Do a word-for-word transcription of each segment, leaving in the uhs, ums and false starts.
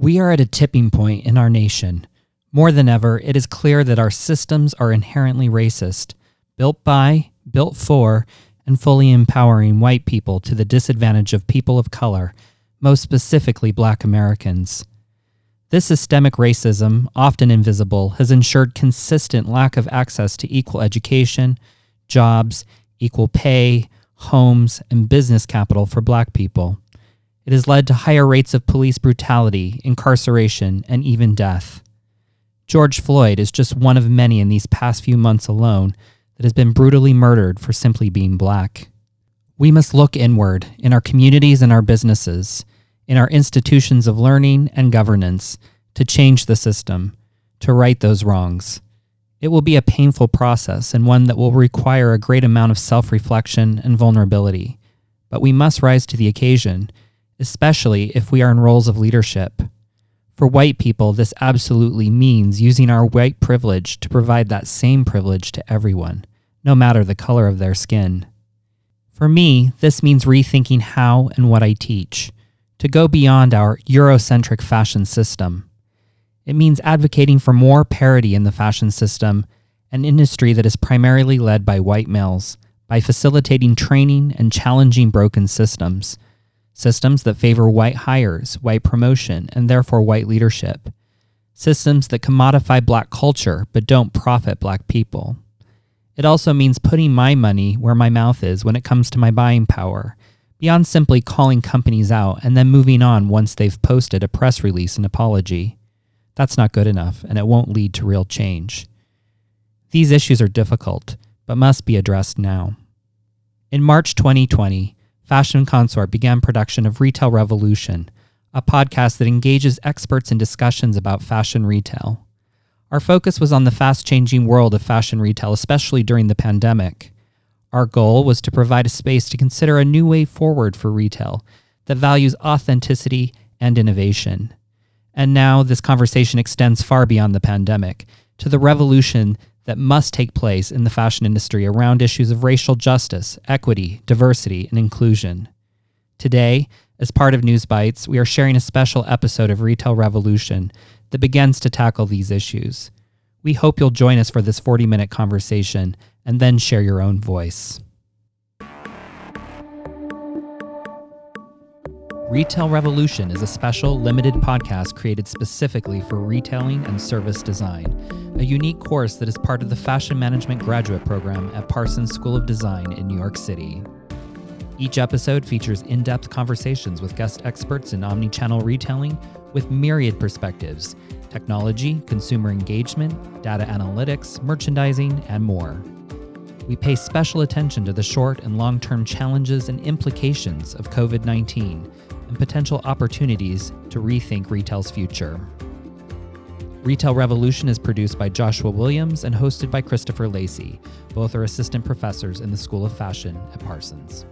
We are at a tipping point in our nation. More than ever, it is clear that our systems are inherently racist, built by, built for, and fully empowering white people to the disadvantage of people of color, most specifically Black Americans. This systemic racism, often invisible, has ensured consistent lack of access to equal education, jobs, equal pay, homes, and business capital for Black people. It has led to higher rates of police brutality, incarceration, and even death. George Floyd is just one of many in these past few months alone that has been brutally murdered for simply being Black. We must look inward in our communities and our businesses, in our institutions of learning and governance, to change the system, to right those wrongs. It will be a painful process and one that will require a great amount of self-reflection and vulnerability, but we must rise to the occasion, especially if we are in roles of leadership. For white people, this absolutely means using our white privilege to provide that same privilege to everyone, no matter the color of their skin. For me, this means rethinking how and what I teach, to go beyond our Eurocentric fashion system. It means advocating for more parity in the fashion system, an industry that is primarily led by white males, by facilitating training and challenging broken systems. Systems that favor white hires, white promotion, and therefore white leadership. Systems that commodify Black culture but don't profit Black people. It also means putting my money where my mouth is when it comes to my buying power, beyond simply calling companies out and then moving on once they've posted a press release and apology. That's not good enough, and it won't lead to real change. These issues are difficult, but must be addressed now. In March twenty twenty, Fashion Consort began production of Retail Revolution, a podcast that engages experts in discussions about fashion retail. Our focus was on the fast-changing world of fashion retail, especially during the pandemic. Our goal was to provide a space to consider a new way forward for retail that values authenticity and innovation. And now this conversation extends far beyond the pandemic to the revolution that must take place in the fashion industry around issues of racial justice, equity, diversity, and inclusion. Today, as part of News Bites, we are sharing a special episode of Retail Revolution that begins to tackle these issues. We hope you'll join us for this forty-minute conversation and then share your own voice. Retail Revolution is a special, limited podcast created specifically for retailing and service design, a unique course that is part of the Fashion Management Graduate Program at Parsons School of Design in New York City. Each episode features in-depth conversations with guest experts in omnichannel retailing with myriad perspectives: technology, consumer engagement, data analytics, merchandising, and more. We pay special attention to the short and long-term challenges and implications of covid nineteen, and potential opportunities to rethink retail's future. Retail Revolution is produced by Joshua Williams and hosted by Christopher Lacy. Both are assistant professors in the School of Fashion at Parsons.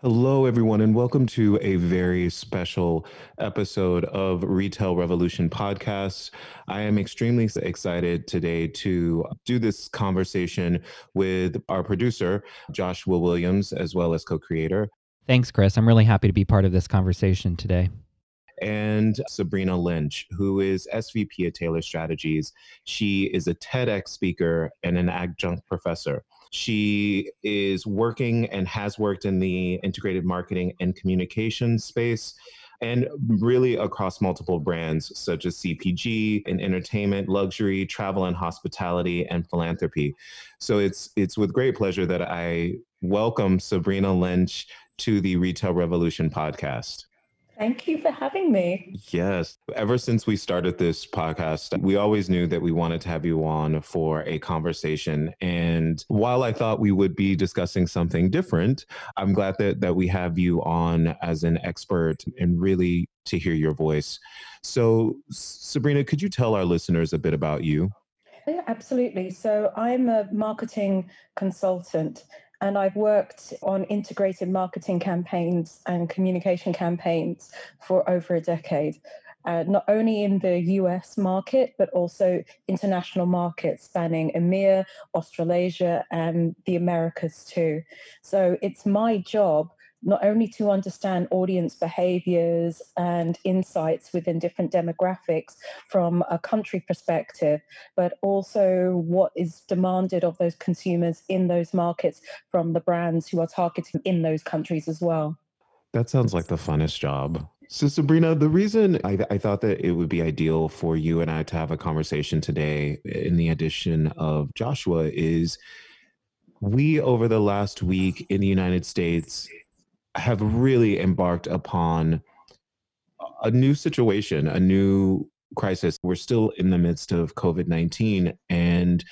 Hello, everyone, and welcome to a very special episode of Retail Revolution Podcast. I am extremely excited today to do this conversation with our producer, Joshua Williams, as well as co-creator. Thanks, Chris. I'm really happy to be part of this conversation today. And Sabrina Lynch, who is S V P at Taylor Strategies. She is a TEDx speaker and an adjunct professor. She is working and has worked in the integrated marketing and communication space, and really across multiple brands such as C P G and entertainment, luxury, travel and hospitality, and philanthropy. So it's it's with great pleasure that I welcome Sabrina Lynch to the Retail Revolution podcast. Thank you for having me. Yes. Ever since we started this podcast, we always knew that we wanted to have you on for a conversation. And while I thought we would be discussing something different, I'm glad that, that we have you on as an expert and really to hear your voice. So, Sabrina, could you tell our listeners a bit about you? Yeah, absolutely. So I'm a marketing consultant, and I've worked on integrated marketing campaigns and communication campaigns for over a decade. uh, not only in the U S market, but also international markets spanning EMEA, Australasia, and the Americas too. So it's my job not only to understand audience behaviors and insights within different demographics from a country perspective, but also what is demanded of those consumers in those markets from the brands who are targeting in those countries as well. That sounds like the funnest job. So Sabrina, the reason I, th- I thought that it would be ideal for you and I to have a conversation today in the addition of Joshua is we, over the last week in the United States, have really embarked upon a new situation, a new crisis. We're still in the midst of COVID nineteen, and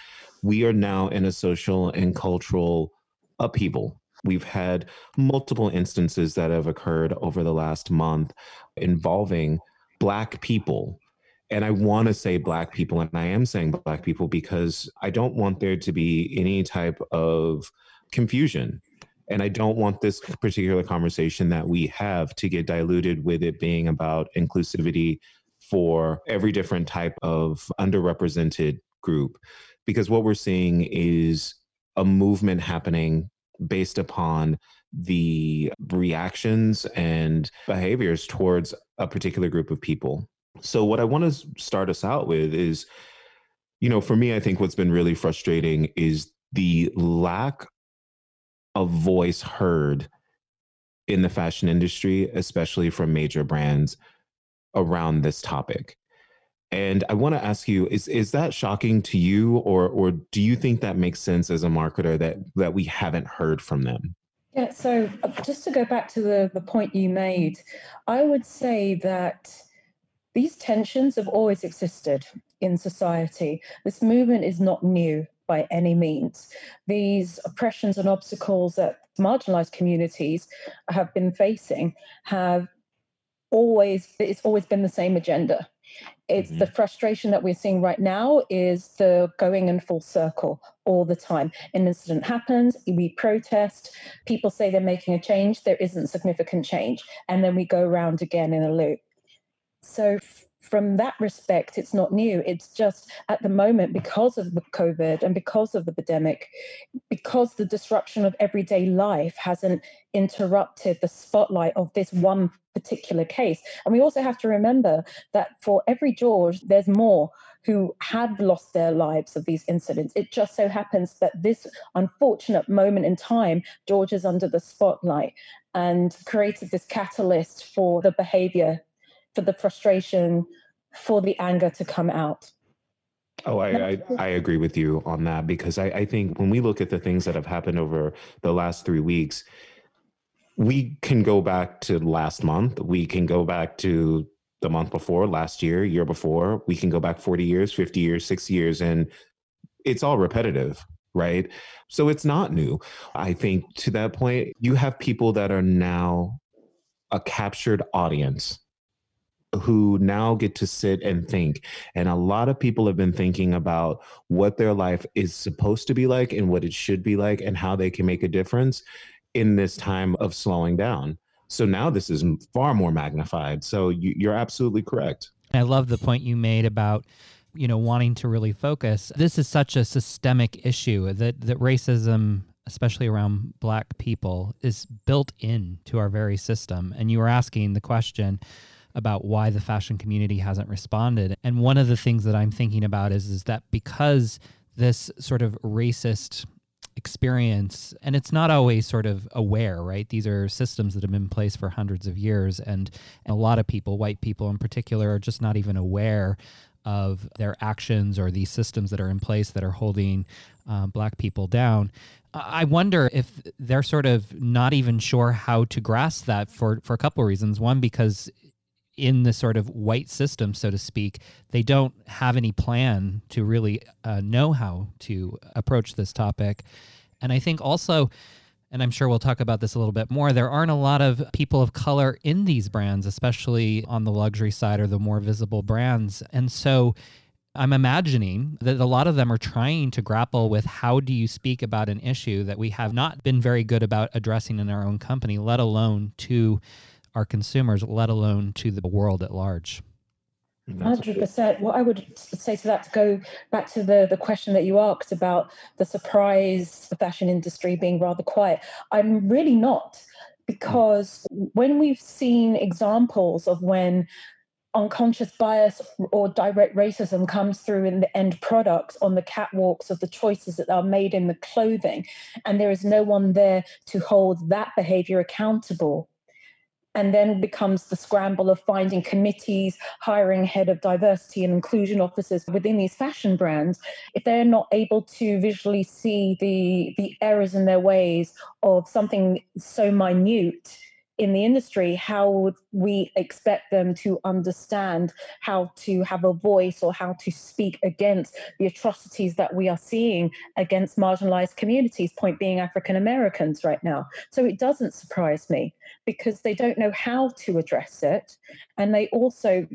we are now in a social and cultural upheaval. We've had multiple instances that have occurred over the last month involving Black people. And I want to say Black people, and I am saying Black people because I don't want there to be any type of confusion. And I don't want this particular conversation that we have to get diluted with it being about inclusivity for every different type of underrepresented group. Because what we're seeing is a movement happening based upon the reactions and behaviors towards a particular group of people. So what I want to start us out with is, you know, for me, I think what's been really frustrating is the lack a voice heard in the fashion industry, especially from major brands, around this topic. And I want to ask you, is is that shocking to you, or or do you think that makes sense as a marketer that that we haven't heard from them? Yeah, so just to go back to the, the point you made, I would say that these tensions have always existed in society. This movement is not new by any means. These oppressions and obstacles that marginalized communities have been facing have always, it's always been the same agenda. It's mm-hmm. the frustration that we're seeing right now is the going in full circle all the time. An incident happens, we protest, people say they're making a change, there isn't significant change. And then we go around again in a loop. So from that respect, it's not new. It's just at the moment, because of the COVID and because of the pandemic, because the disruption of everyday life hasn't interrupted the spotlight of this one particular case. And we also have to remember that for every George, there's more who have lost their lives of these incidents. It just so happens that this unfortunate moment in time, George is under the spotlight and created this catalyst for the behavior, for the frustration, for the anger to come out. Oh, I, I, I agree with you on that, because I, I think when we look at the things that have happened over the last three weeks, we can go back to last month. We can go back to the month before, last year, year before. We can go back forty years, fifty years, six years, and it's all repetitive, right? So it's not new. I think to that point, you have people that are now a captured audience who now get to sit and think. And a lot of people have been thinking about what their life is supposed to be like and what it should be like and how they can make a difference in this time of slowing down. So now this is far more magnified. So you, you're absolutely correct. I love the point you made about, you know, wanting to really focus. This is such a systemic issue that, that racism, especially around Black people, is built into our very system. And you were asking the question about why the fashion community hasn't responded. And one of the things that I'm thinking about is, is that because this sort of racist experience, and it's not always sort of aware, right? These are systems that have been in place for hundreds of years. And, and a lot of people, white people in particular, are just not even aware of their actions or these systems that are in place that are holding uh, Black people down. I wonder if they're sort of not even sure how to grasp that for, for a couple of reasons. One, because in the sort of white system, so to speak, they don't have any plan to really uh, know how to approach this topic. And I think also, and I'm sure we'll talk about this a little bit more, there aren't a lot of people of color in these brands, especially on the luxury side or the more visible brands. And so I'm imagining that a lot of them are trying to grapple with how do you speak about an issue that we have not been very good about addressing in our own company, let alone to our consumers, let alone to the world at large. one hundred percent. What I would say to that, to go back to the, the question that you asked about the surprise, the fashion industry being rather quiet, I'm really not, because when we've seen examples of when unconscious bias or direct racism comes through in the end products, on the catwalks of the choices that are made in the clothing, and there is no one there to hold that behavior accountable. And then becomes the scramble of finding committees, hiring head of diversity and inclusion officers within these fashion brands. If they're not able to visually see the, the errors in their ways of something so minute in the industry, how would we expect them to understand how to have a voice or how to speak against the atrocities that we are seeing against marginalized communities, point being African Americans right now? So it doesn't surprise me, because they don't know how to address it. And they also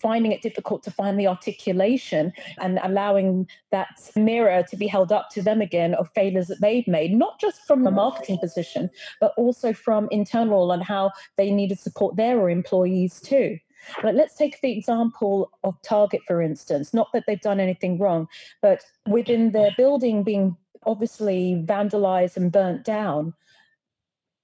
finding it difficult to find the articulation and allowing that mirror to be held up to them again of failures that they've made, not just from a marketing position, but also from internal and how they need to support their employees too. But let's take the example of Target, for instance. Not that they've done anything wrong, but within their building being obviously vandalized and burnt down,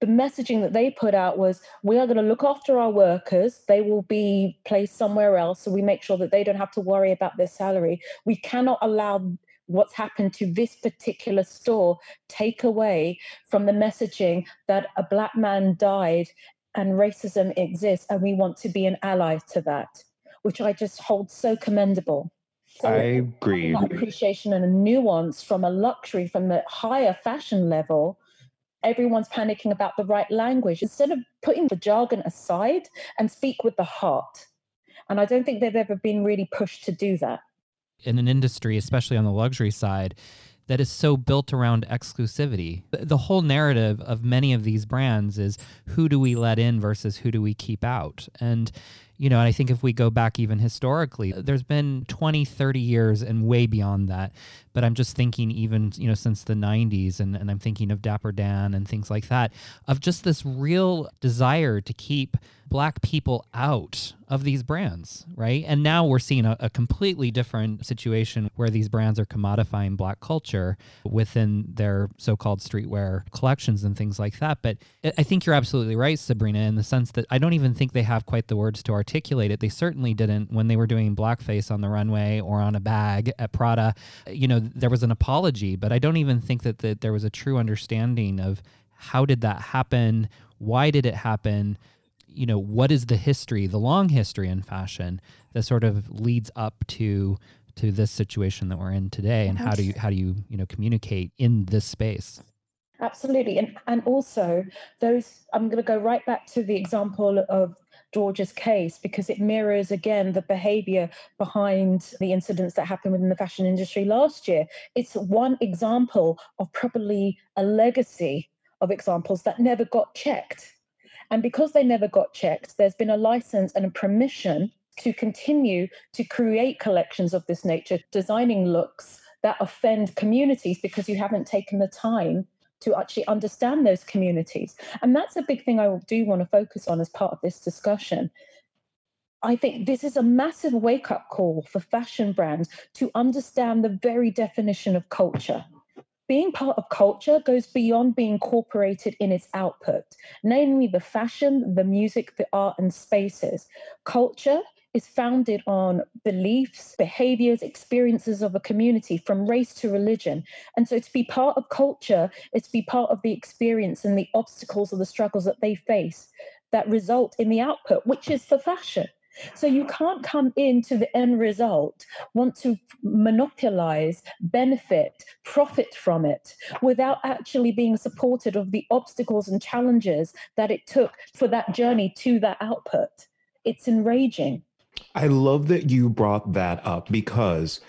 the messaging that they put out was, we are going to look after our workers. They will be placed somewhere else, so we make sure that they don't have to worry about their salary. We cannot allow what's happened to this particular store take away from the messaging that a black man died and racism exists, and we want to be an ally to that, which I just hold so commendable. So I agree. That appreciation and a nuance from a luxury, from the higher fashion level, everyone's panicking about the right language instead of putting the jargon aside and speak with the heart. And I don't think they've ever been really pushed to do that. In an industry, especially on the luxury side, that is so built around exclusivity. The whole narrative of many of these brands is, who do we let in versus who do we keep out? And, you know, and I think if we go back even historically, there's been twenty, thirty years and way beyond that. But I'm just thinking even, you know, since the nineties, and, and I'm thinking of Dapper Dan and things like that, of just this real desire to keep black people out of these brands, right? And now we're seeing a, a completely different situation where these brands are commodifying black culture within their so-called streetwear collections and things like that. But I think you're absolutely right, Sabrina, in the sense that I don't even think they have quite the words to articulate it. They certainly didn't when they were doing blackface on the runway or on a bag at Prada. You know, there was an apology, but I don't even think that, that there was a true understanding of how did that happen? Why did it happen? You know, what is the history, the long history in fashion that sort of leads up to to this situation that we're in today, and how do you how do you, you know, communicate in this space? Absolutely. And and also those, I'm going to go right back to the example of George's case, because it mirrors again the behavior behind the incidents that happened within the fashion industry last year. It's one example of probably a legacy of examples that never got checked. And because they never got checked, there's been a license and a permission to continue to create collections of this nature, designing looks that offend communities because you haven't taken the time to actually understand those communities. And that's a big thing I do want to focus on as part of this discussion. I think this is a massive wake-up call for fashion brands to understand the very definition of culture. Being part of culture goes beyond being incorporated in its output, namely the fashion, the music, the art, and spaces. Culture is founded on beliefs, behaviors, experiences of a community, from race to religion. And so to be part of culture is to be part of the experience and the obstacles or the struggles that they face that result in the output, which is the fashion. So you can't come into the end result, want to monopolize, benefit, profit from it, without actually being supported of the obstacles and challenges that it took for that journey to that output. It's enraging. I love that you brought that up, because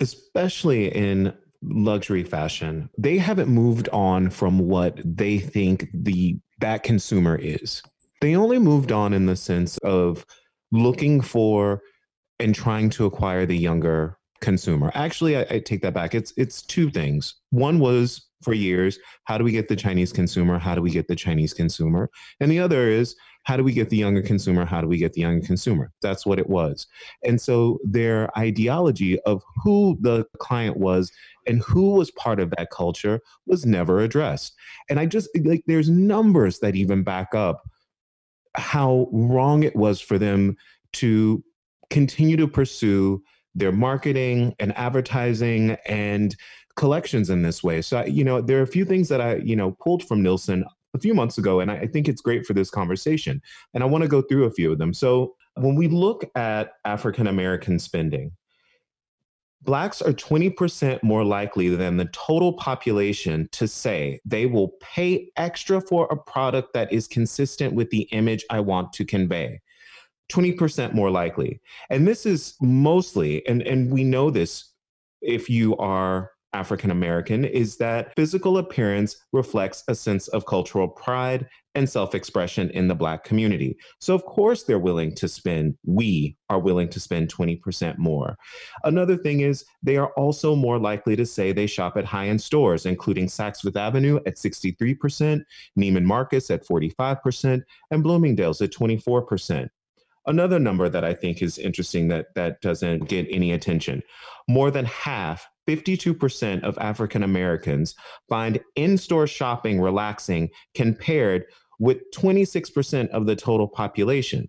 especially in luxury fashion, they haven't moved on from what they think the that consumer is. They only moved on in the sense of looking for and trying to acquire the younger consumer. Actually, I, I take that back. It's it's two things. One was, for years, how do we get the Chinese consumer? How do we get the Chinese consumer? And the other is, How do we get the younger consumer? How do we get the younger consumer? That's what it was. And so their ideology of who the client was and who was part of that culture was never addressed. And I just, like, there's numbers that even back up how wrong it was for them to continue to pursue their marketing and advertising and collections in this way. So, you know, there are a few things that I, you know, pulled from Nielsen a few months ago, and I think it's great for this conversation. And I want to go through a few of them. So when we look at African-American spending, Blacks are twenty percent more likely than the total population to say they will pay extra for a product that is consistent with the image I want to convey. twenty percent more likely. And this is mostly, and, and we know this if you are African-American, is that physical appearance reflects a sense of cultural pride and self-expression in the Black community. So of course they're willing to spend, we are willing to spend twenty percent more. Another thing is they are also more likely to say they shop at high-end stores, including Saks Fifth Avenue at sixty-three percent, Neiman Marcus at forty-five percent, and Bloomingdale's at twenty-four percent. Another number that I think is interesting that, that doesn't get any attention, more than half, fifty-two percent of African Americans find in-store shopping relaxing compared with twenty-six percent of the total population.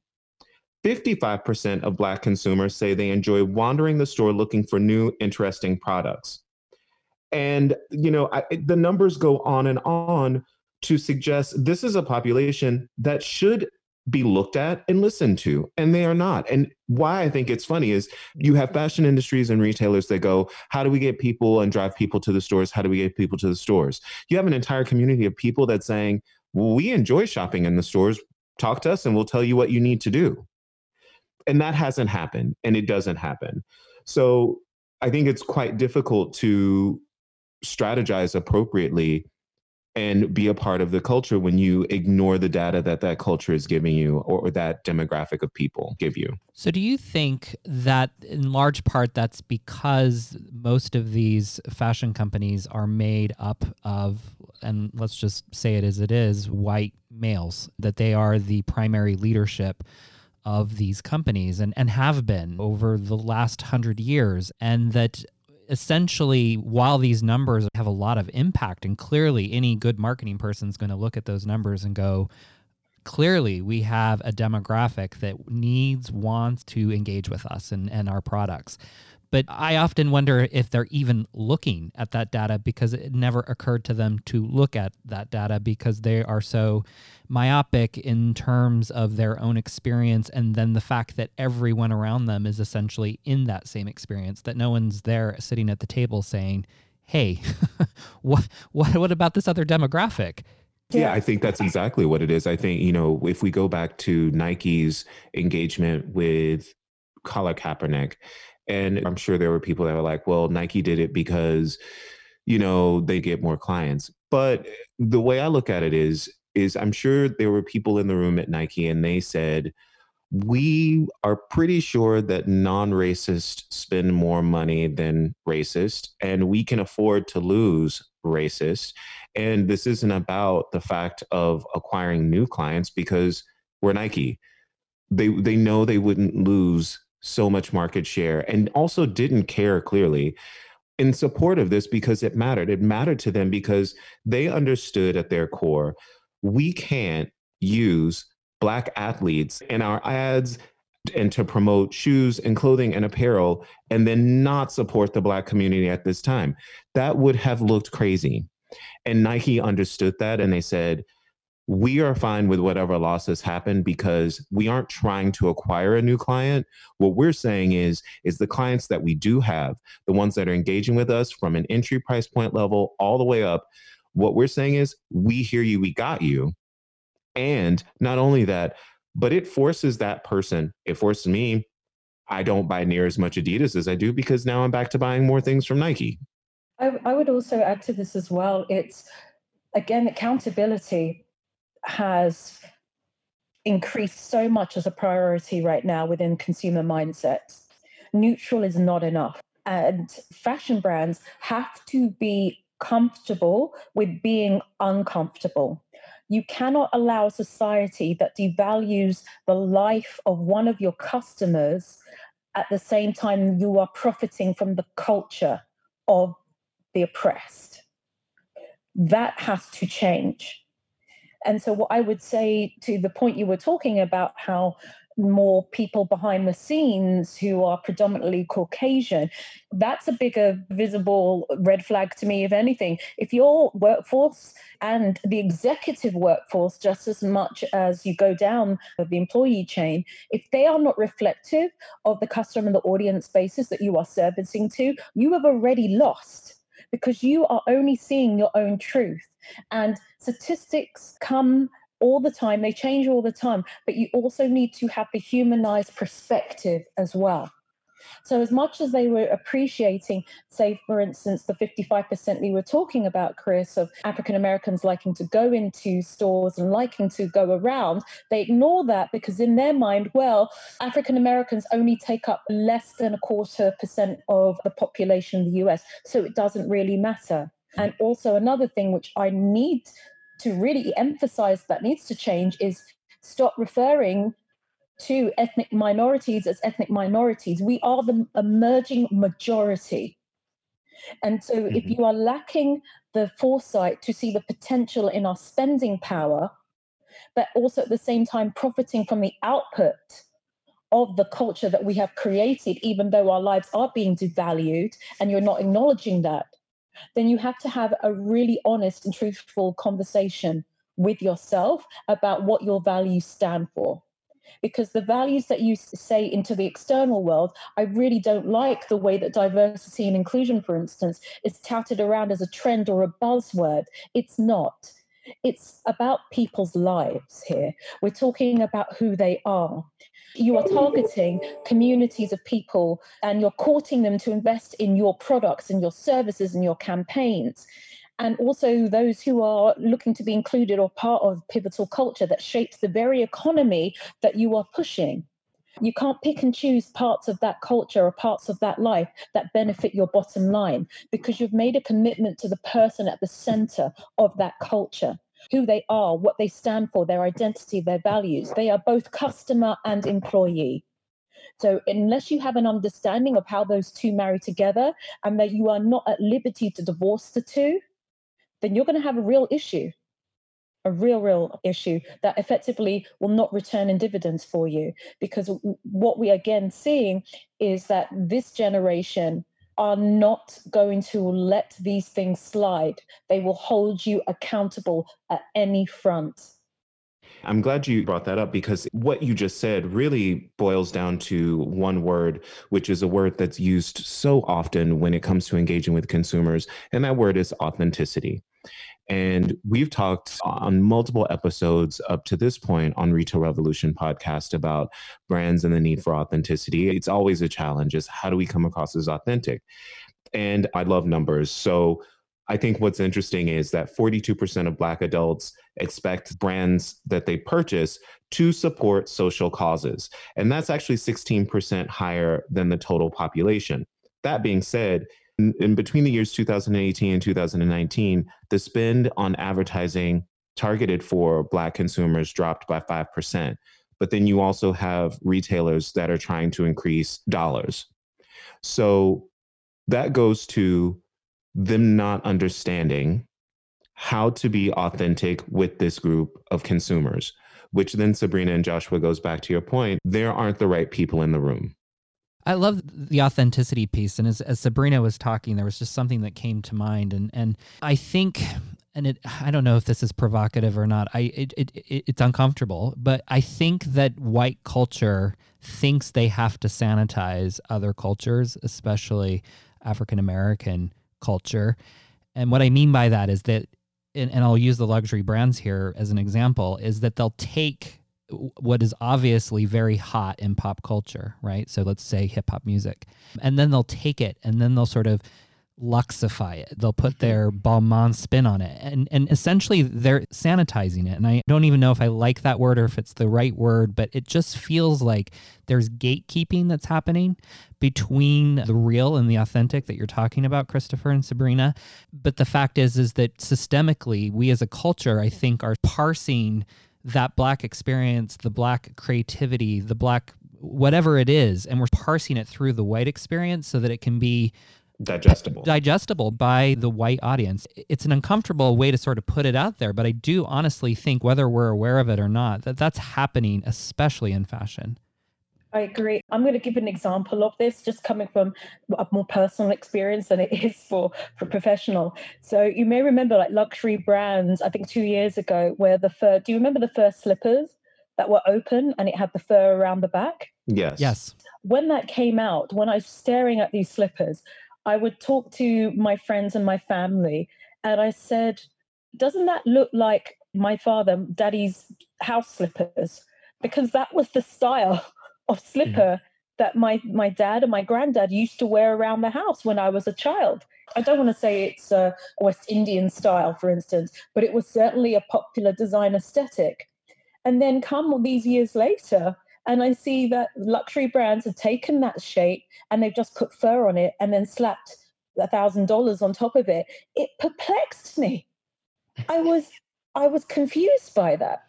fifty-five percent of Black consumers say they enjoy wandering the store looking for new, interesting products. And, you know, I, the numbers go on and on to suggest this is a population that should be looked at and listened to, and they are not. And why I think it's funny is you have fashion industries and retailers that go, how do we get people and drive people to the stores? How do we get people to the stores? You have an entire community of people that's saying, well, we enjoy shopping in the stores. Talk to us and we'll tell you what you need to do. And that hasn't happened, and it doesn't happen. So I think it's quite difficult to strategize appropriately and be a part of the culture when you ignore the data that that culture is giving you, or, or that demographic of people give you. So do you think that in large part that's because most of these fashion companies are made up of, and let's just say it as it is, white males, that they are the primary leadership of these companies and, and have been over the last hundred years, and that essentially, while these numbers have a lot of impact, and clearly any good marketing person is going to look at those numbers and go, clearly we have a demographic that needs, wants to engage with us and, and our products. But I often wonder if they're even looking at that data, because it never occurred to them to look at that data, because they are so myopic in terms of their own experience. And then the fact that everyone around them is essentially in that same experience, that no one's there sitting at the table saying, hey, what, what, what about this other demographic? Yeah, I think that's exactly what it is. I think, you know, if we go back to Nike's engagement with Colin Kaepernick, and I'm sure there were people that were like, well, Nike did it because, you know, they get more clients. But the way I look at it is, is I'm sure there were people in the room at Nike and they said, we are pretty sure that non-racists spend more money than racists, and we can afford to lose racists. And this isn't about the fact of acquiring new clients, because we're Nike. They, they know they wouldn't lose so much market share, and also didn't care clearly in support of this because it mattered. It mattered to them because they understood at their core, we can't use Black athletes in our ads and to promote shoes and clothing and apparel and then not support the Black community at this time. That would have looked crazy. And Nike understood that, and they said, we are fine with whatever losses happen because we aren't trying to acquire a new client. What we're saying is, is the clients that we do have, the ones that are engaging with us from an entry price point level all the way up, what we're saying is, we hear you, we got you. And not only that, but it forces that person, it forces me, I don't buy near as much Adidas as I do because now I'm back to buying more things from Nike. I, I would also add to this as well. It's, again, accountability has increased so much as a priority right now within consumer mindsets. Neutral is not enough. And fashion brands have to be comfortable with being uncomfortable. You cannot allow a society that devalues the life of one of your customers at the same time you are profiting from the culture of the oppressed. That has to change. And so what I would say to the point you were talking about, how more people behind the scenes who are predominantly Caucasian, that's a bigger visible red flag to me, if anything. If your workforce and the executive workforce, just as much as you go down the employee chain, if they are not reflective of the customer and the audience basis that you are servicing to, you have already lost, because you are only seeing your own truth. And statistics come all the time, they change all the time, but you also need to have the humanized perspective as well. So as much as they were appreciating, say, for instance, the fifty-five percent we were talking about, Chris, of African-Americans liking to go into stores and liking to go around, they ignore that because in their mind, well, African-Americans only take up less than a quarter percent of the population of the U S, so it doesn't really matter. And also another thing which I need to really emphasize that needs to change is stop referring to ethnic minorities as ethnic minorities. We are the emerging majority. And so mm-hmm. if you are lacking the foresight to see the potential in our spending power, but also at the same time profiting from the output of the culture that we have created, even though our lives are being devalued and you're not acknowledging that, then you have to have a really honest and truthful conversation with yourself about what your values stand for. Because the values that you say into the external world, I really don't like the way that diversity and inclusion, for instance, is touted around as a trend or a buzzword. It's not. It's about people's lives here. We're talking about who they are. You are targeting communities of people and you're courting them to invest in your products and your services and your campaigns. And also those who are looking to be included or part of pivotal culture that shapes the very economy that you are pushing. You can't pick and choose parts of that culture or parts of that life that benefit your bottom line, because you've made a commitment to the person at the center of that culture, who they are, what they stand for, their identity, their values. They are both customer and employee. So unless you have an understanding of how those two marry together and that you are not at liberty to divorce the two, then you're going to have a real issue, a real, real issue that effectively will not return in dividends for you. Because what we are again seeing is that this generation are not going to let these things slide. They will hold you accountable at any front. I'm glad you brought that up, because what you just said really boils down to one word, which is a word that's used so often when it comes to engaging with consumers, and that word is authenticity. And we've talked on multiple episodes up to this point on Retail Revolution podcast about brands and the need for authenticity. It's always a challenge, is how do we come across as authentic? And I love numbers. So I think what's interesting is that forty-two percent of Black adults expect brands that they purchase to support social causes. And that's actually sixteen percent higher than the total population. That being said, in, in between the years two thousand eighteen and two thousand nineteen, the spend on advertising targeted for Black consumers dropped by five percent. But then you also have retailers that are trying to increase dollars. So that goes to them not understanding how to be authentic with this group of consumers, which then, Sabrina and Joshua, goes back to your point, there aren't the right people in the room. I love the authenticity piece. And as, as Sabrina was talking, there was just something that came to mind. And and I think, and it, I don't know if this is provocative or not, I it, it, it it's uncomfortable, but I think that white culture thinks they have to sanitize other cultures, especially African-American culture. And what I mean by that is that, and, and I'll use the luxury brands here as an example, is that they'll take what is obviously very hot in pop culture, right? So let's say hip hop music, and then they'll take it and then they'll sort of luxify it. They'll put their Balmain spin on it. And and essentially they're sanitizing it. And I don't even know if I like that word or if it's the right word, but it just feels like there's gatekeeping that's happening between the real and the authentic that you're talking about, Christopher and Sabrina. But the fact is, is that systemically, we as a culture, I think, are parsing that Black experience, the Black creativity, the Black whatever it is, and we're parsing it through the white experience so that it can be digestible digestible by the white audience. It's an uncomfortable way to sort of put it out there, but I do honestly think, whether we're aware of it or not, that that's happening, especially in fashion. I agree. I'm going to give an example of this, just coming from a more personal experience than it is for, for professional. So you may remember, like, luxury brands, I think two years ago, where the fur, do you remember the fur slippers that were open and it had the fur around the back? Yes. Yes. When that came out, when I was staring at these slippers, I would talk to my friends and my family, and I said, doesn't that look like my father, daddy's house slippers? Because that was the style of slipper mm-hmm. that my, my dad and my granddad used to wear around the house when I was a child. I don't want to say it's a West Indian style, for instance, but it was certainly a popular design aesthetic. And then come all these years later, and I see that luxury brands have taken that shape and they've just put fur on it and then slapped one thousand dollars on top of it. It perplexed me. I was I was confused by that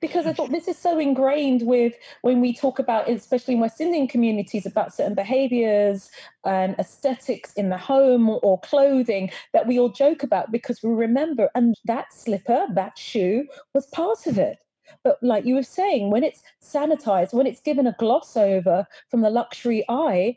because I thought, this is so ingrained with, when we talk about, especially in West Indian communities, about certain behaviors and aesthetics in the home or clothing that we all joke about because we remember, and that slipper, that shoe was part of it. But like you were saying, when it's sanitized, when it's given a gloss over from the luxury eye,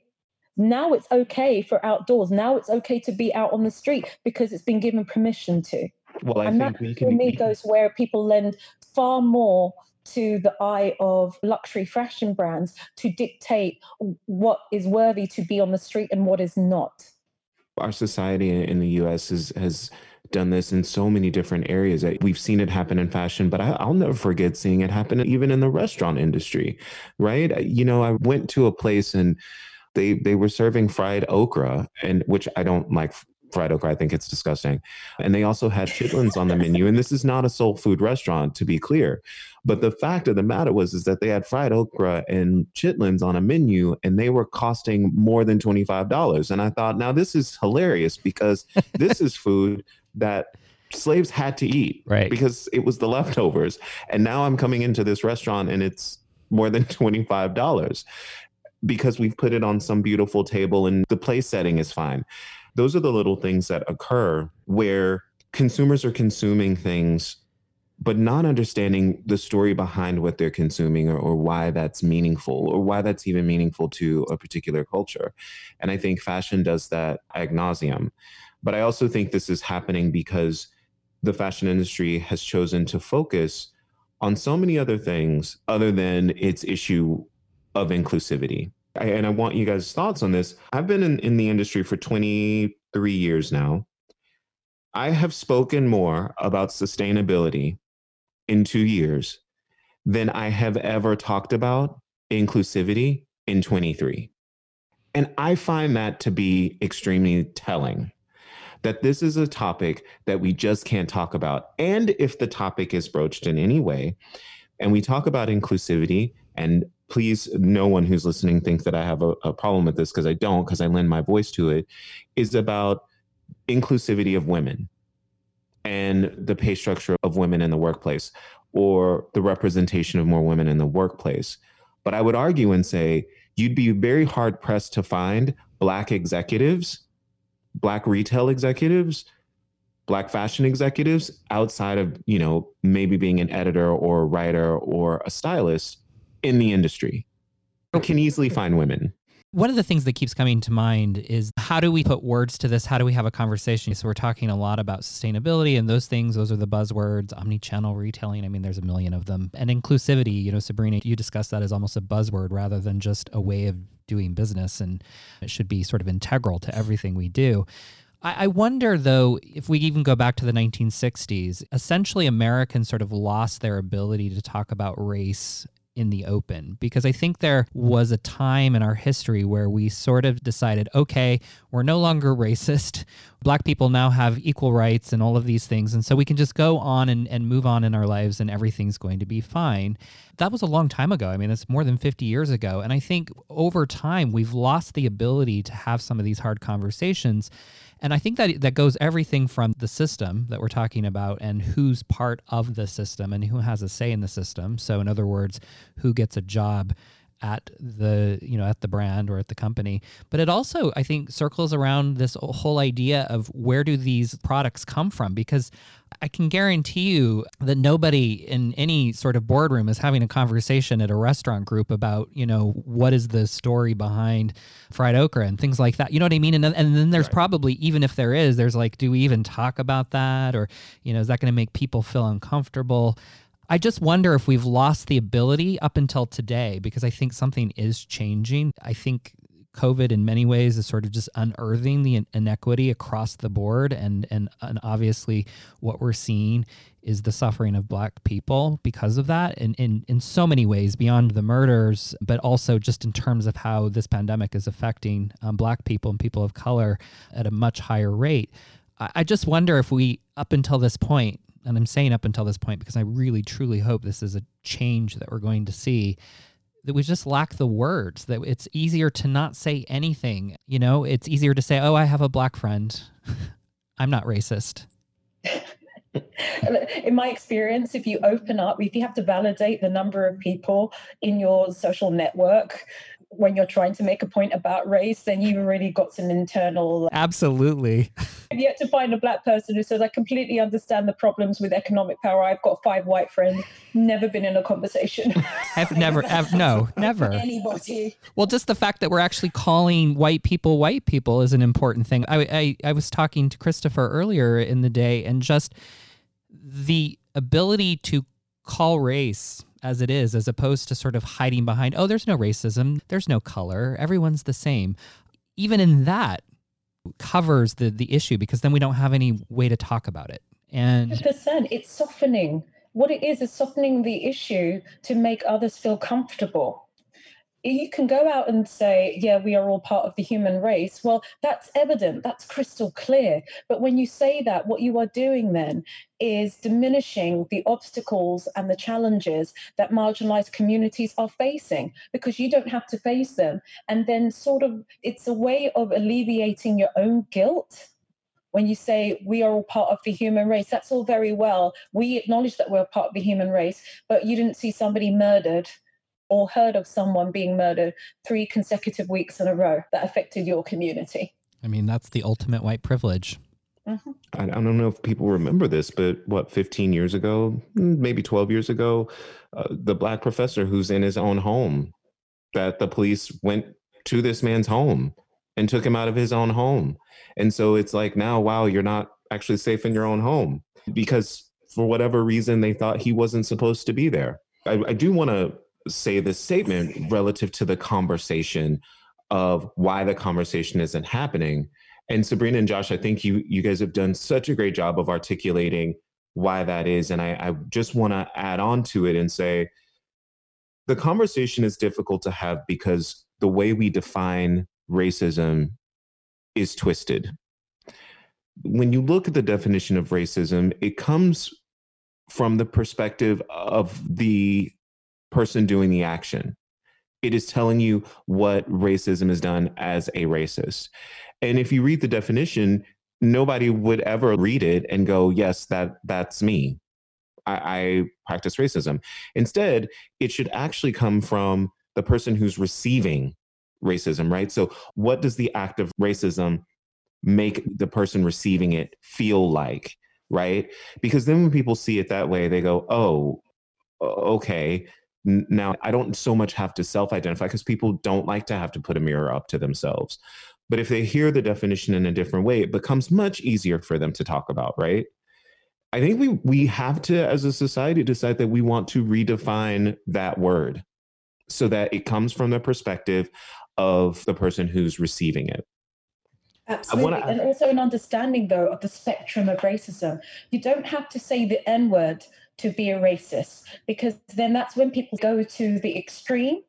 now it's okay for outdoors. Now it's okay to be out on the street because it's been given permission to. Well, I and think that, we can. For me, goes where people lend far more to the eye of luxury fashion brands to dictate what is worthy to be on the street and what is not. Our society in the U S is, has done this in so many different areas. We've seen it happen in fashion, but I, I'll never forget seeing it happen even in the restaurant industry, right? You know, I went to a place and they they were serving fried okra, and which I don't like fried okra. I think it's disgusting. And they also had chitlins on the menu. And this is not a soul food restaurant, to be clear. But the fact of the matter was, is that they had fried okra and chitlins on a menu, and they were costing more than twenty-five dollars. And I thought, now this is hilarious because this is food that slaves had to eat, right? Because it was the leftovers. And now I'm coming into this restaurant and it's more than twenty-five dollars because we've put it on some beautiful table and the place setting is fine. Those are the little things that occur where consumers are consuming things, but not understanding the story behind what they're consuming, or, or why that's meaningful, or why that's even meaningful to a particular culture. And I think fashion does that ad nauseum. But I also think this is happening because the fashion industry has chosen to focus on so many other things other than its issue of inclusivity. I, and I want you guys' thoughts on this. I've been in, in the industry for twenty-three years now. I have spoken more about sustainability in two years than I have ever talked about inclusivity in twenty-three. And I find that to be extremely telling. That this is a topic that we just can't talk about. And if the topic is broached in any way, and we talk about inclusivity, and please, no one who's listening thinks that I have a, a problem with this, because I don't, because I lend my voice to it, is about inclusivity of women and the pay structure of women in the workplace, or the representation of more women in the workplace. But I would argue and say, you'd be very hard pressed to find Black executives, Black retail executives, Black fashion executives, outside of, you know, maybe being an editor or a writer or a stylist in the industry. You can easily find women. One of the things that keeps coming to mind is, how do we put words to this? How do we have a conversation? So we're talking a lot about sustainability and those things. Those are the buzzwords, omnichannel retailing. I mean, there's a million of them. And inclusivity, you know, Sabrina, you discussed that as almost a buzzword rather than just a way of doing business, and it should be sort of integral to everything we do. I, I wonder, though, if we even go back to the nineteen sixties, essentially Americans sort of lost their ability to talk about race in the open, because I think there was a time in our history where we sort of decided, okay, we're no longer racist. Black people now have equal rights and all of these things. And so we can just go on and, and move on in our lives and everything's going to be fine. That was a long time ago. I mean, it's more than fifty years ago. And I think over time, we've lost the ability to have some of these hard conversations. And I think that that goes everything from the system that we're talking about and who's part of the system and who has a say in the system. So in other words, who gets a job at the, you know, at the brand or at the company. But it also, I think, circles around this whole idea of where do these products come from? Because I can guarantee you that nobody in any sort of boardroom is having a conversation at a restaurant group about, you know, what is the story behind fried okra and things like that. You know what I mean? And, and then there's right. probably, even if there is, there's like, do we even talk about that? Or, you know, is that going to make people feel uncomfortable? I just wonder if we've lost the ability up until today, because I think something is changing. I think COVID in many ways is sort of just unearthing the inequity across the board. And, and, and obviously what we're seeing is the suffering of Black people because of that in, in, in so many ways beyond the murders, but also just in terms of how this pandemic is affecting um, Black people and people of color at a much higher rate. I, I just wonder if we, up until this point, and I'm saying up until this point because I really, truly hope this is a change that we're going to see, that we just lack the words, that it's easier to not say anything. You know, it's easier to say, oh, I have a Black friend. I'm not racist. In my experience, if you open up, if you have to validate the number of people in your social network when you're trying to make a point about race, then you've already got some internal... Absolutely. If you had to find a Black person who says, I completely understand the problems with economic power. I've got five white friends, never been in a conversation. I've never, I've, no, never. Anybody. Well, just the fact that we're actually calling white people white people is an important thing. I, I, I was talking to Christopher earlier in the day, and just the ability to call race as it is, as opposed to sort of hiding behind, oh, there's no racism, there's no color, everyone's the same. Even in that covers the the issue, because then we don't have any way to talk about it. And one hundred percent, it's softening. What it is is softening the issue to make others feel comfortable. You can go out and say, yeah, we are all part of the human race. Well, that's evident. That's crystal clear. But when you say that, what you are doing then is diminishing the obstacles and the challenges that marginalized communities are facing, because you don't have to face them. And then sort of it's a way of alleviating your own guilt. When you say we are all part of the human race, that's all very well. We acknowledge that we're part of the human race, but you didn't see somebody murdered or heard of someone being murdered three consecutive weeks in a row that affected your community. I mean, that's the ultimate white privilege. Mm-hmm. I, I don't know if people remember this, but what, fifteen years ago, maybe twelve years ago, uh, the Black professor who's in his own home, that the police went to this man's home and took him out of his own home. And so it's like, now, wow, you're not actually safe in your own home, because for whatever reason, they thought he wasn't supposed to be there. I, I do want to say this statement relative to the conversation of why the conversation isn't happening. And Sabrina and Josh, I think you you guys have done such a great job of articulating why that is. And I, I just want to add on to it and say, the conversation is difficult to have because the way we define racism is twisted. When you look at the definition of racism, it comes from the perspective of the person doing the action. It is telling you what racism is done as a racist. And if you read the definition, nobody would ever read it and go, yes, that that's me. I, I practice racism. Instead, it should actually come from the person who's receiving racism, right? So what does the act of racism make the person receiving it feel like, right? Because then when people see it that way, they go, oh, okay. Now, I don't so much have to self-identify, because people don't like to have to put a mirror up to themselves. But if they hear the definition in a different way, it becomes much easier for them to talk about, right? I think we we have to, as a society, decide that we want to redefine that word so that it comes from the perspective of the person who's receiving it. Absolutely. I wanna, and also an understanding, though, of the spectrum of racism. You don't have to say the N-word to be a racist, because then that's when people go to the extreme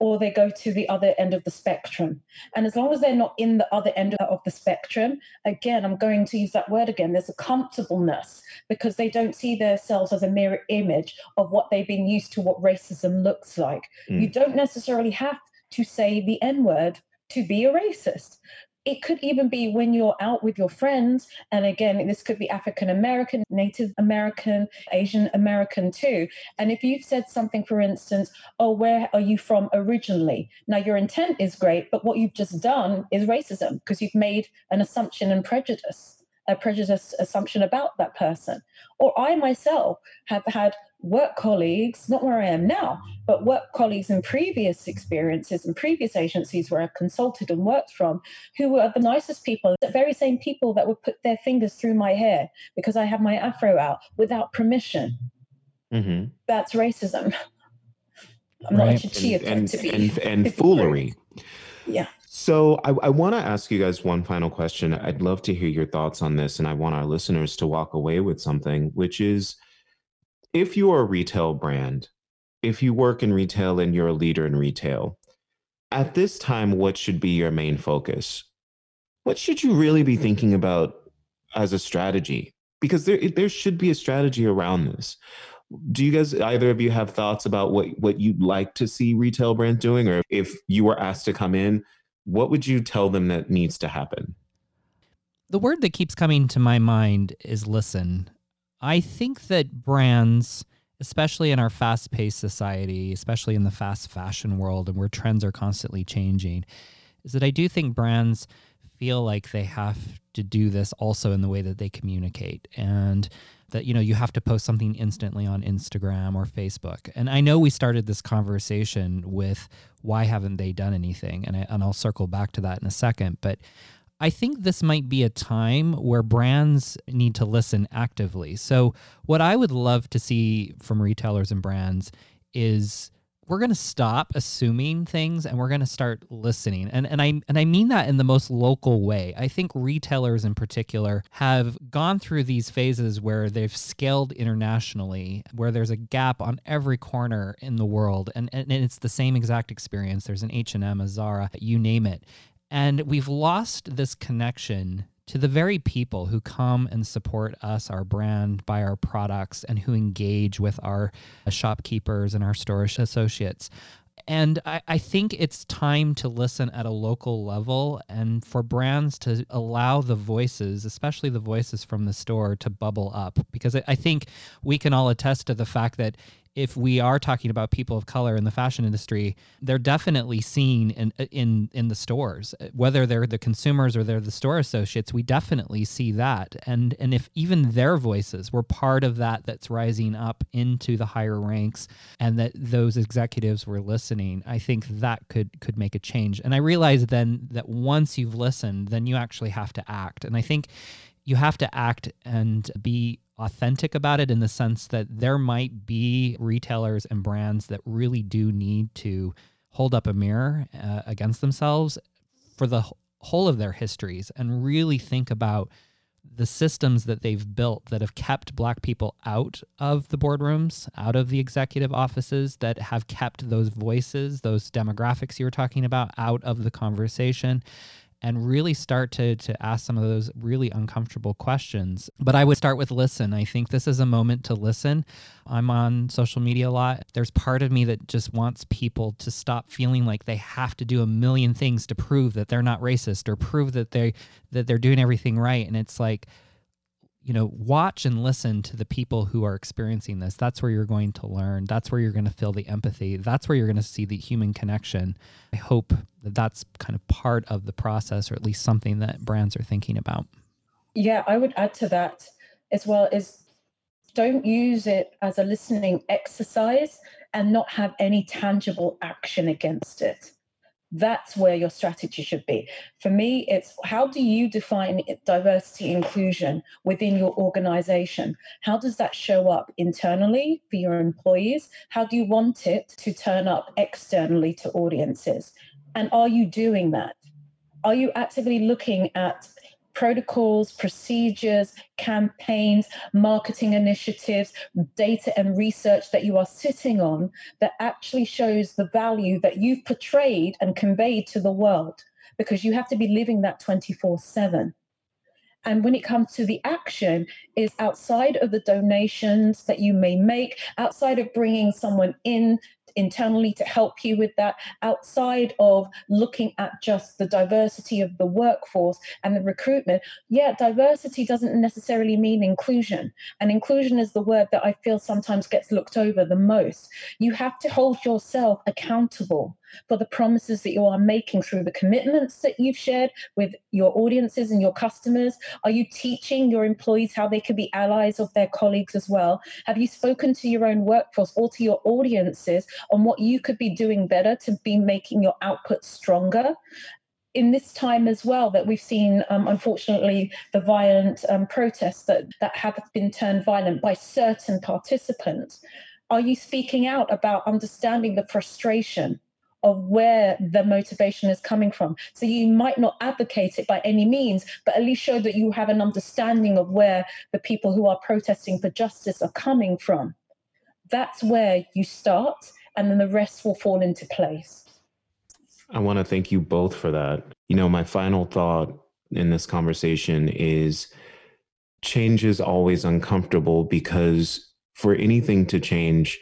or they go to the other end of the spectrum. And as long as they're not in the other end of the spectrum, again, I'm going to use that word again, there's a comfortableness, because they don't see themselves as a mirror image of what they've been used to, what racism looks like. Mm. You don't necessarily have to say the N-word to be a racist. It could even be when you're out with your friends. And again, this could be African American, Native American, Asian American too. And if you've said something, for instance, oh, where are you from originally? Now, your intent is great, but what you've just done is racism, because you've made an assumption and prejudice, a prejudice assumption about that person. Or I myself have had work colleagues, not where I am now, but work colleagues in previous experiences and previous agencies where I've consulted and worked from, who were the nicest people, the very same people that would put their fingers through my hair because I have my afro out without permission. Mm-hmm. That's racism. I'm right. not a chi-chi and, and, to be. And, and foolery. Yeah. So I, I want to ask you guys one final question. I'd love to hear your thoughts on this, and I want our listeners to walk away with something, which is, if you are a retail brand, if you work in retail and you're a leader in retail, at this time, what should be your main focus? What should you really be thinking about as a strategy? Because there there should be a strategy around this. Do you guys, either of you, have thoughts about what, what you'd like to see retail brands doing? Or if you were asked to come in, what would you tell them that needs to happen? The word that keeps coming to my mind is listen. I think that brands, especially in our fast-paced society, especially in the fast fashion world and where trends are constantly changing, is that I do think brands feel like they have to do this also in the way that they communicate, and that, you know, you have to post something instantly on Instagram or Facebook. And I know we started this conversation with why haven't they done anything? And, I, and I'll circle back to that in a second, but I think this might be a time where brands need to listen actively. So what I would love to see from retailers and brands is we're going to stop assuming things and we're going to start listening. And and I and I mean that in the most local way. I think retailers in particular have gone through these phases where they've scaled internationally, where there's a gap on every corner in the world. And, and it's the same exact experience. There's an H and M, a Zara, you name it. And we've lost this connection to the very people who come and support us, our brand, buy our products, and who engage with our shopkeepers and our store associates. And I, I think it's time to listen at a local level and for brands to allow the voices, especially the voices from the store, to bubble up. Because I, I think we can all attest to the fact that if we are talking about people of color in the fashion industry, they're definitely seen in in in the stores, whether they're the consumers or they're the store associates. We definitely see that, and and if even their voices were part of that that's rising up into the higher ranks, and that those executives were listening, I think that could could make a change. And I realize then that once you've listened, then you actually have to act, and I think you have to act and be authentic about it, in the sense that there might be retailers and brands that really do need to hold up a mirror uh, against themselves for the whole of their histories and really think about the systems that they've built that have kept Black people out of the boardrooms, out of the executive offices, that have kept those voices, those demographics you were talking about, out of the conversation. And really start to to ask some of those really uncomfortable questions. But I would start with listen. I think this is a moment to listen. I'm on social media a lot. There's part of me that just wants people to stop feeling like they have to do a million things to prove that they're not racist or prove that they that they're doing everything right. And it's like, you know, watch and listen to the people who are experiencing this. That's where you're going to learn. That's where you're going to feel the empathy. That's where you're going to see the human connection. I hope that that's kind of part of the process, or at least something that brands are thinking about. Yeah, I would add to that as well, is don't use it as a listening exercise and not have any tangible action against it. That's where your strategy should be. For me, it's how do you define diversity inclusion within your organization? How does that show up internally for your employees? How do you want it to turn up externally to audiences? And are you doing that? Are you actively looking at protocols, procedures, campaigns, marketing initiatives, data and research that you are sitting on that actually shows the value that you've portrayed and conveyed to the world, because you have to be living that twenty-four seven. And when it comes to the action, is outside of the donations that you may make, outside of bringing someone in internally to help you with that, outside of looking at just the diversity of the workforce and the recruitment. Yeah, diversity doesn't necessarily mean inclusion. And inclusion is the word that I feel sometimes gets looked over the most. You have to hold yourself accountable for the promises that you are making through the commitments that you've shared with your audiences and your customers. Are you teaching your employees how they can be allies of their colleagues as well? Have you spoken to your own workforce or to your audiences on what you could be doing better to be making your output stronger? In this time as well that we've seen, um, unfortunately, the violent um, protests that, that have been turned violent by certain participants, are you speaking out about understanding the frustration of where the motivation is coming from? So you might not advocate it by any means, but at least show that you have an understanding of where the people who are protesting for justice are coming from. That's where you start, and then the rest will fall into place. I want to thank you both for that. You know, my final thought in this conversation is change is always uncomfortable, because for anything to change,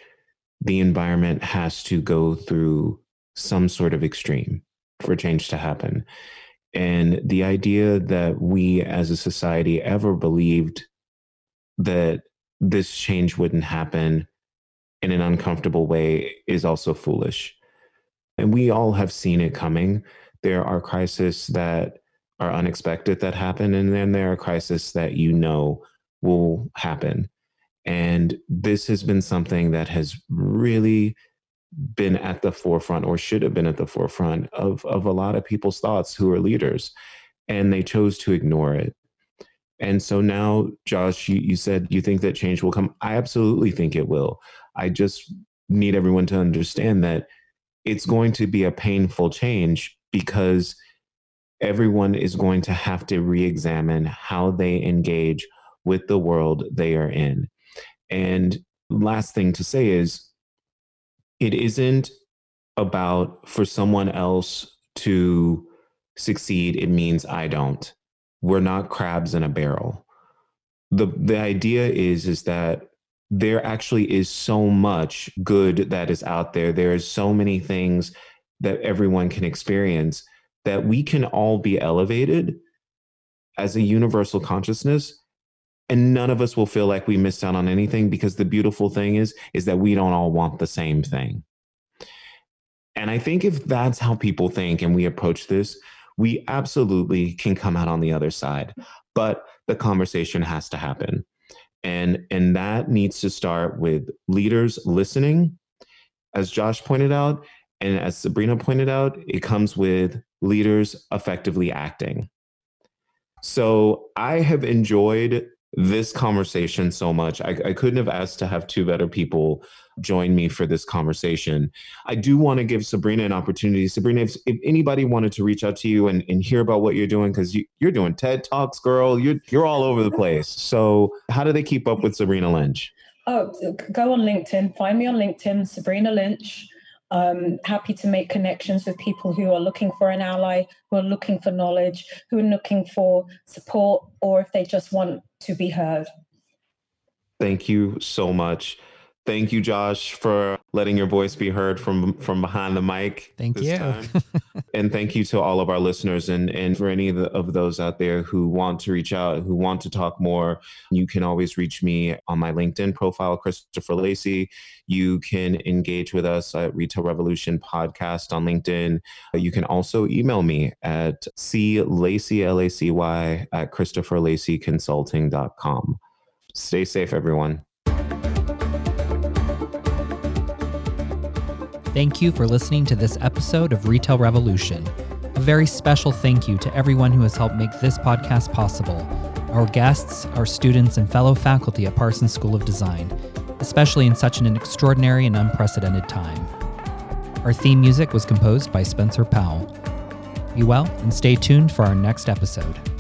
the environment has to go through some sort of extreme for change to happen. And the idea that we as a society ever believed that this change wouldn't happen in an uncomfortable way is also foolish. And we all have seen it coming. There are crises that are unexpected that happen, and then there are crises that you know will happen. And this has been something that has really been at the forefront, or should have been at the forefront of, of a lot of people's thoughts who are leaders, and they chose to ignore it. And so now, Josh, you, you said you think that change will come. I absolutely think it will. I just need everyone to understand that it's going to be a painful change, because everyone is going to have to re-examine how they engage with the world they are in. And last thing to say is, it isn't about for someone else to succeed, it means I don't. We're not crabs in a barrel. The, the idea is, is that there actually is so much good that is out there. There is so many things that everyone can experience, that we can all be elevated as a universal consciousness, and none of us will feel like we missed out on anything, because the beautiful thing is, is that we don't all want the same thing. And I think if that's how people think and we approach this, we absolutely can come out on the other side. But the conversation has to happen. And, and that needs to start with leaders listening. As Josh pointed out, and as Sabrina pointed out, it comes with leaders effectively acting. So I have enjoyed this conversation so much. I, I couldn't have asked to have two better people join me for this conversation. I do want to give Sabrina an opportunity. Sabrina, if, if anybody wanted to reach out to you and, and hear about what you're doing, because you, you're doing TED Talks, girl, you're, you're all over the place. So how do they keep up with Sabrina Lynch? Oh, go on LinkedIn. Find me on LinkedIn, Sabrina Lynch. Um, happy to make connections with people who are looking for an ally, who are looking for knowledge, who are looking for support, or if they just want to be heard. Thank you so much. Thank you, Josh, for letting your voice be heard from, from behind the mic. Thank you. And thank you to all of our listeners. And, and for any of, the, of those out there who want to reach out, who want to talk more, you can always reach me on my LinkedIn profile, Christopher Lacy. You can engage with us at Retail Revolution Podcast on LinkedIn. You can also email me at clacy, L A C Y, at christopher lacy consulting dot com. Stay safe, everyone. Thank you for listening to this episode of Retail Revolution. A very special thank you to everyone who has helped make this podcast possible. Our guests, our students, and fellow faculty at Parsons School of Design, especially in such an extraordinary and unprecedented time. Our theme music was composed by Spencer Powell. Be well and stay tuned for our next episode.